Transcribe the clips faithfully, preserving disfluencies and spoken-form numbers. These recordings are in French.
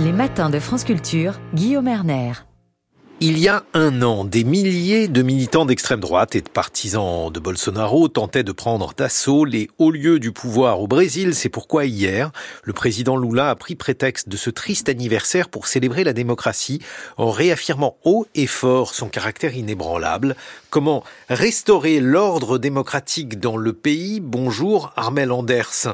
Les matins de France Culture, Guillaume Erner. Il y a un an, des milliers de militants d'extrême droite et de partisans de Bolsonaro tentaient de prendre d'assaut les hauts lieux du pouvoir au Brésil. C'est pourquoi hier, le président Lula a pris prétexte de ce triste anniversaire pour célébrer la démocratie en réaffirmant haut et fort son caractère inébranlable. Comment restaurer l'ordre démocratique dans le pays ? Bonjour Armelle Enders.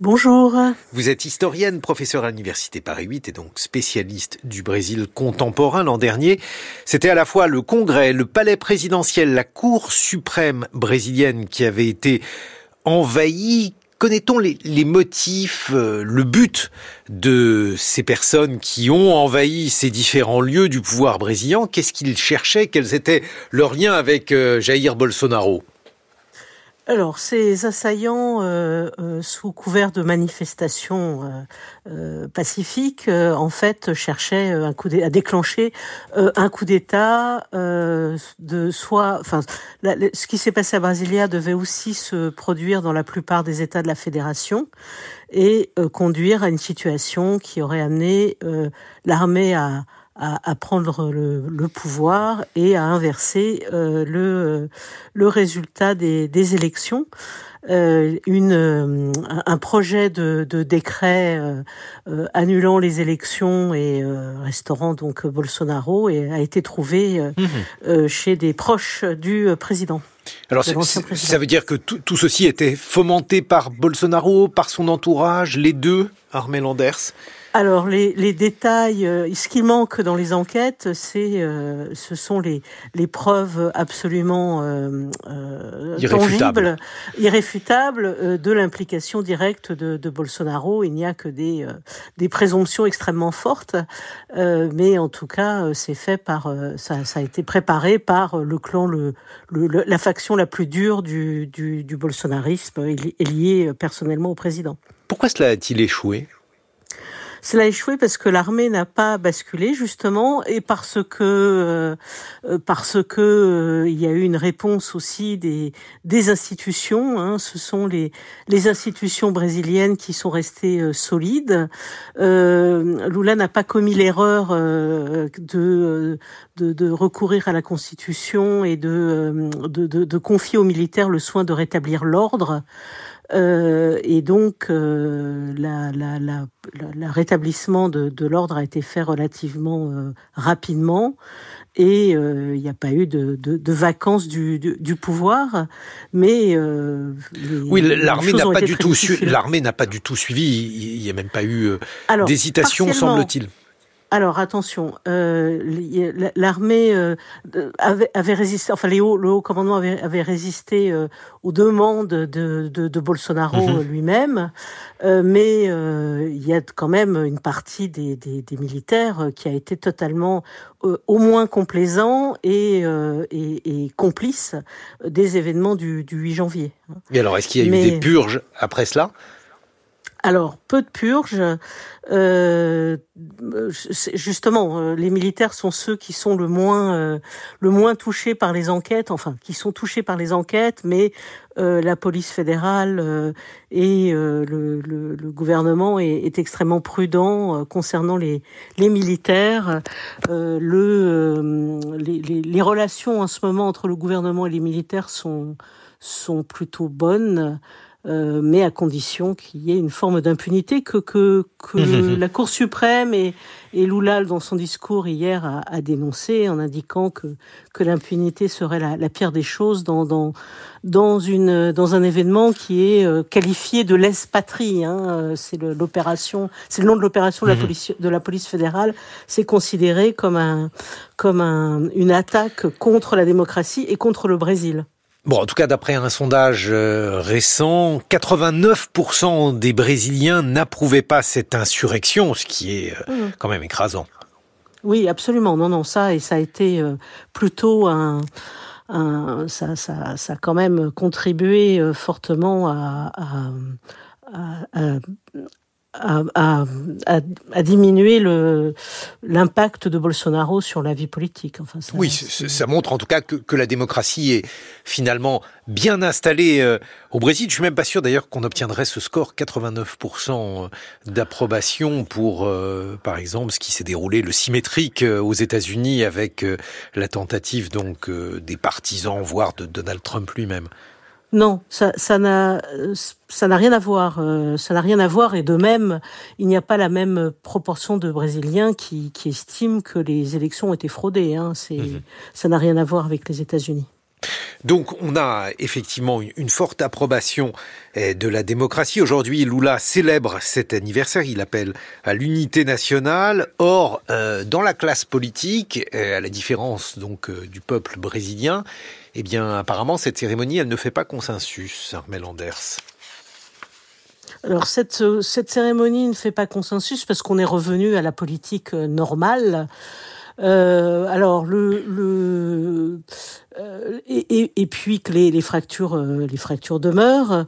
Bonjour. Vous êtes historienne, professeure à l'Université Paris huit et donc spécialiste du Brésil contemporain. L'an dernier, c'était à la fois le Congrès, le palais présidentiel, la Cour suprême brésilienne qui avait été envahie. Connaît-on les, les motifs, euh, le but de ces personnes qui ont envahi ces différents lieux du pouvoir brésilien ? Qu'est-ce qu'ils cherchaient ? Quels étaient leurs liens avec euh, Jair Bolsonaro ? Alors, ces assaillants, euh, euh, sous couvert de manifestations euh, euh, pacifiques, euh, en fait, cherchaient un coup d'é- à déclencher euh, un coup d'État euh, de soit. Enfin, la, la, ce qui s'est passé à Brasilia devait aussi se produire dans la plupart des États de la Fédération et euh, conduire à une situation qui aurait amené euh, l'armée à à prendre le, le pouvoir et à inverser euh, le, le résultat des, des élections. Euh, une, euh, un projet de, de décret euh, euh, annulant les élections et euh, restaurant donc Bolsonaro et a été trouvé euh, mmh. euh, chez des proches du président. Alors, c'est, président. Ça veut dire que tout, tout ceci était fomenté par Bolsonaro, par son entourage, les deux, Armelle Enders. Alors, les, les détails, euh, ce qui manque dans les enquêtes, c'est, euh, ce sont les, les preuves absolument euh, euh, irréfutables. tangibles, irréfutables euh, de l'implication directe de, de Bolsonaro. Il n'y a que des, euh, des présomptions extrêmement fortes, euh, mais en tout cas, euh, c'est fait par, euh, ça, ça a été préparé par le clan, le, le, le, la faction la plus dure du, du, du bolsonarisme est liée personnellement au président. Pourquoi cela a-t-il échoué ? Cela a échoué parce que l'armée n'a pas basculé justement et parce que euh, parce que euh, il y a eu une réponse aussi des des institutions. Hein, ce sont les les institutions brésiliennes qui sont restées euh, solides. Euh, Lula n'a pas commis l'erreur euh, de, de de recourir à la Constitution et de de de, de confier aux militaires le soin de rétablir l'ordre. Euh, et donc, euh, la, la, la, la, la rétablissement de, de l'ordre a été fait relativement euh, rapidement, et il euh, n'y a pas eu de, de, de vacances du, du, du pouvoir. Mais euh, les, oui, l'armée n'a pas du tout suivi. L'armée n'a pas du tout suivi. Il n'y a même pas eu euh, Alors, d'hésitation, semble-t-il. Alors attention, euh, l'armée euh, avait, avait résisté, enfin les hauts, le haut commandement avait, avait résisté euh, aux demandes de, de, de Bolsonaro mmh. lui-même, euh, mais il euh, y a quand même une partie des, des, des militaires qui a été totalement, euh, au moins complaisant et, euh, et, et complice des événements du, du huit janvier. Et alors, est-ce qu'il y a mais... eu des purges après cela ? Alors, peu de purges. Euh, justement, les militaires sont ceux qui sont le moins euh, le moins touchés par les enquêtes, enfin, qui sont touchés par les enquêtes, mais euh, la police fédérale euh, et euh, le, le, le gouvernement est, est extrêmement prudent euh, concernant les les militaires. Euh, le euh, les, les, les relations en ce moment entre le gouvernement et les militaires sont sont plutôt bonnes. Euh, mais à condition qu'il y ait une forme d'impunité que que que la Cour suprême et et Lula dans son discours hier a, a dénoncé en indiquant que que l'impunité serait la, la pire des choses dans dans dans une dans un événement qui est euh, qualifié de lèse-patrie. Hein, c'est le, l'opération, c'est le nom de l'opération de la police de la police fédérale. C'est considéré comme un comme un une attaque contre la démocratie et contre le Brésil. Bon, en tout cas, d'après un sondage récent, quatre-vingt-neuf pour cent des Brésiliens n'approuvaient pas cette insurrection, ce qui est quand même écrasant. Oui, absolument. Non, non, ça, et ça a été plutôt un... un ça, ça, ça a quand même contribué fortement à... à, à, à à, à, à diminuer le, l'impact de Bolsonaro sur la vie politique. Enfin, ça, oui, c'est... ça montre en tout cas que, que la démocratie est finalement bien installée euh, au Brésil. Je ne suis même pas sûr d'ailleurs qu'on obtiendrait ce score, quatre-vingt-neuf pour cent d'approbation pour, euh, par exemple, ce qui s'est déroulé, le symétrique euh, aux États-Unis avec euh, la tentative donc euh, des partisans, voire de Donald Trump lui-même. Non, ça, ça n'a, ça n'a rien à voir. Euh, ça n'a rien à voir, et de même, il n'y a pas la même proportion de Brésiliens qui, qui estiment que les élections ont été fraudées. Hein. C'est, mmh. Ça n'a rien à voir avec les États-Unis. Donc, on a effectivement une forte approbation de la démocratie. Aujourd'hui, Lula célèbre cet anniversaire. Il appelle à l'unité nationale. Or, euh, dans la classe politique, euh, à la différence donc euh, du peuple brésilien, eh bien, apparemment, cette cérémonie, elle ne fait pas consensus, Armelle Enders. Alors, cette, cette cérémonie ne fait pas consensus parce qu'on est revenu à la politique normale. Euh, alors le, le euh, et, et, et puis que les, les fractures euh, les fractures demeurent.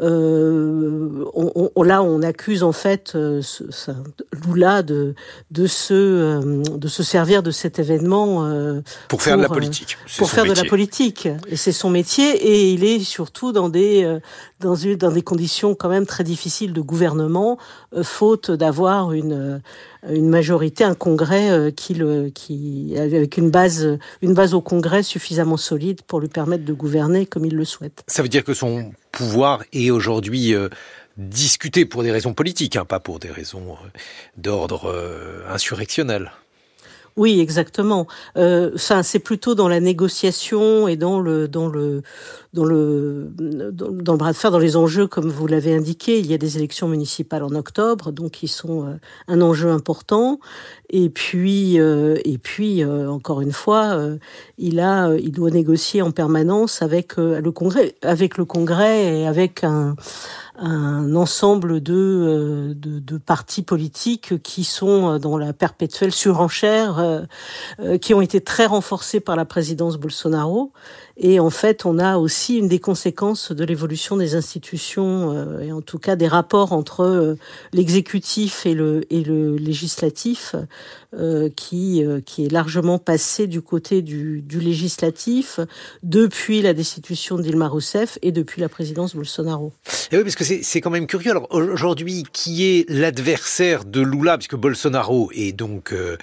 Euh, on, on, là, on accuse en fait euh, ce, ça, Lula de de se euh, de se servir de cet événement euh, pour faire pour, de la politique. C'est pour faire métier. de la politique, et c'est son métier. Et il est surtout dans des euh, dans une dans des conditions quand même très difficiles de gouvernement, euh, faute d'avoir une une majorité, un congrès euh, qui le qui avec une base une base au congrès suffisamment solide pour lui permettre de gouverner comme il le souhaite. Ça veut dire que son pouvoir est aujourd'hui euh, discuté pour des raisons politiques, hein, pas pour des raisons euh, d'ordre euh, insurrectionnel. Oui, exactement. Euh, ça, c'est plutôt dans la négociation et dans le dans le dans le dans, dans le bras de fer, dans les enjeux, comme vous l'avez indiqué. Il y a des élections municipales en octobre, donc qui sont euh, un enjeu important. Et puis euh, et puis euh, encore une fois, euh, il a euh, il doit négocier en permanence avec euh, le Congrès, avec le Congrès et avec un un ensemble de, euh, de de partis politiques qui sont dans la perpétuelle surenchère, euh, euh, qui ont été très renforcés par la présidence Bolsonaro. Et en fait, on a aussi une des conséquences de l'évolution des institutions, euh, et en tout cas des rapports entre euh, l'exécutif et le et le législatif, euh, qui euh, qui est largement passé du côté du du législatif depuis la destitution de Dilma Rousseff et depuis la présidence Bolsonaro. Et oui, parce que C'est, c'est quand même curieux. Alors aujourd'hui, qui est l'adversaire de Lula, puisque Bolsonaro est donc euh,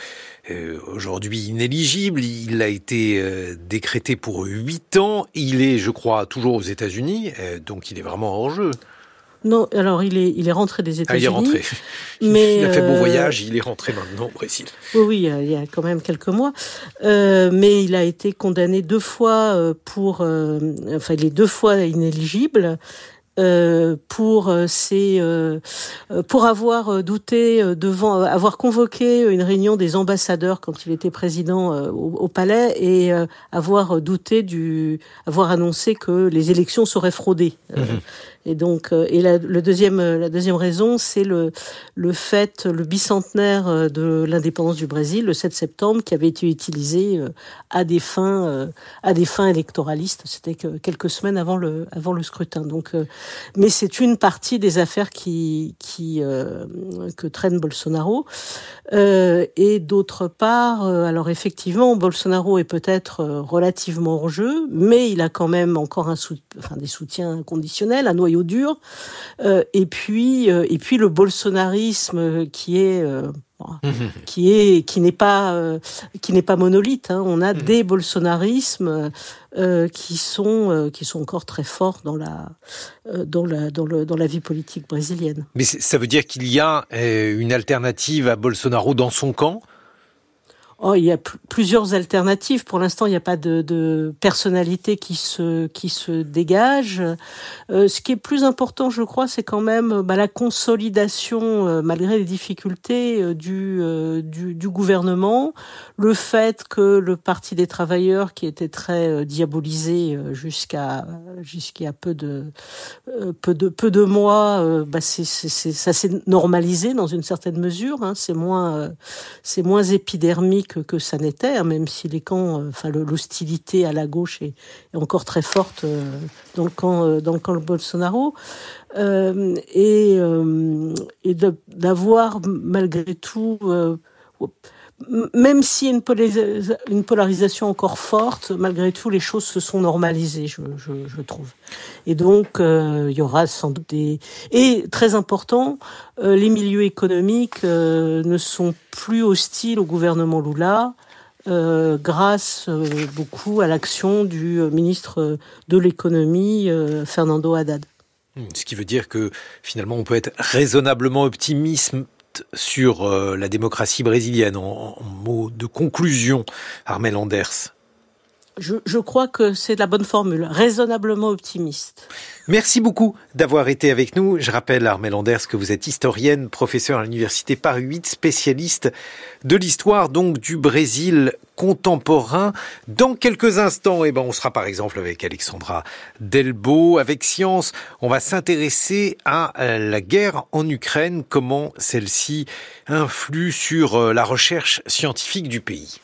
euh, aujourd'hui inéligible. Il a été euh, décrété pour huit ans. Il est, je crois, toujours aux États-Unis, euh, donc il est vraiment hors jeu. Non, alors il est, il est rentré des États-Unis. Ah, il est rentré. Mais il a fait euh... bon voyage, il est rentré maintenant au Brésil. Oui, oui, il y a quand même quelques mois. Euh, mais il a été condamné deux fois pour... Euh, enfin, il est deux fois inéligible. Euh, pour euh, ses, euh, pour avoir douté euh, devant, euh, avoir convoqué une réunion des ambassadeurs quand il était président euh, au, au palais, et euh, avoir douté du, avoir annoncé que les élections seraient fraudées. Euh, mmh. Et donc, euh, et la, le deuxième, la deuxième raison, c'est le le fait, le bicentenaire de l'indépendance du Brésil, le sept septembre, qui avait été utilisé euh, à des fins, euh, à des fins électoralistes. C'était que quelques semaines avant le, avant le scrutin. Donc euh, mais c'est une partie des affaires qui, qui euh, que traîne Bolsonaro. Euh, et d'autre part, euh, alors effectivement, Bolsonaro est peut-être relativement hors jeu, mais il a quand même encore un sou- enfin, des soutiens conditionnels, un noyau dur. Euh, et puis, euh, et puis le bolsonarisme qui est euh, qui est qui n'est pas euh, qui n'est pas monolithe, hein. On a mmh. des bolsonarismes euh, qui sont euh, qui sont encore très forts dans la euh, dans la dans le dans la vie politique brésilienne. Mais ça veut dire qu'il y a euh, une alternative à Bolsonaro dans son camp? Oh, il y a pl- plusieurs alternatives. Pour l'instant, il n'y a pas de, de personnalité qui se qui se dégage. Euh, ce qui est plus important, je crois, c'est quand même bah, la consolidation, euh, malgré les difficultés, euh, du, euh, du du gouvernement. Le fait que le Parti des travailleurs, qui était très euh, diabolisé euh, jusqu'à jusqu'à peu de euh, peu de peu de mois, euh, bah, c'est, c'est, c'est ça s'est normalisé dans une certaine mesure. Hein. C'est moins euh, c'est moins épidermique historique que sanitaire, même si les camps, enfin l'hostilité à la gauche est encore très forte dans le camp, dans le camp de Bolsonaro, euh, et, euh, et de, d'avoir malgré tout, euh, même s'il y a une, polisa- une polarisation encore forte, malgré tout les choses se sont normalisées, je, je, je trouve. Et donc euh, il y aura sans doute des... Et très important, euh, les milieux économiques euh, ne sont plus hostiles au gouvernement Lula, euh, grâce euh, beaucoup à l'action du ministre de l'économie, euh, Fernando Haddad. Ce qui veut dire que finalement on peut être raisonnablement optimiste sur euh, la démocratie brésilienne, en, en mots de conclusion, Armelle Enders. Je, je crois que c'est la bonne formule, raisonnablement optimiste. Merci beaucoup d'avoir été avec nous. Je rappelle, Armelle Enders, que vous êtes historienne, professeure à l'Université Paris huit, spécialiste de l'histoire donc du Brésil contemporain. Dans quelques instants, eh ben, on sera par exemple avec Alexandra Delbo. Avec Science, on va s'intéresser à la guerre en Ukraine, comment celle-ci influe sur la recherche scientifique du pays.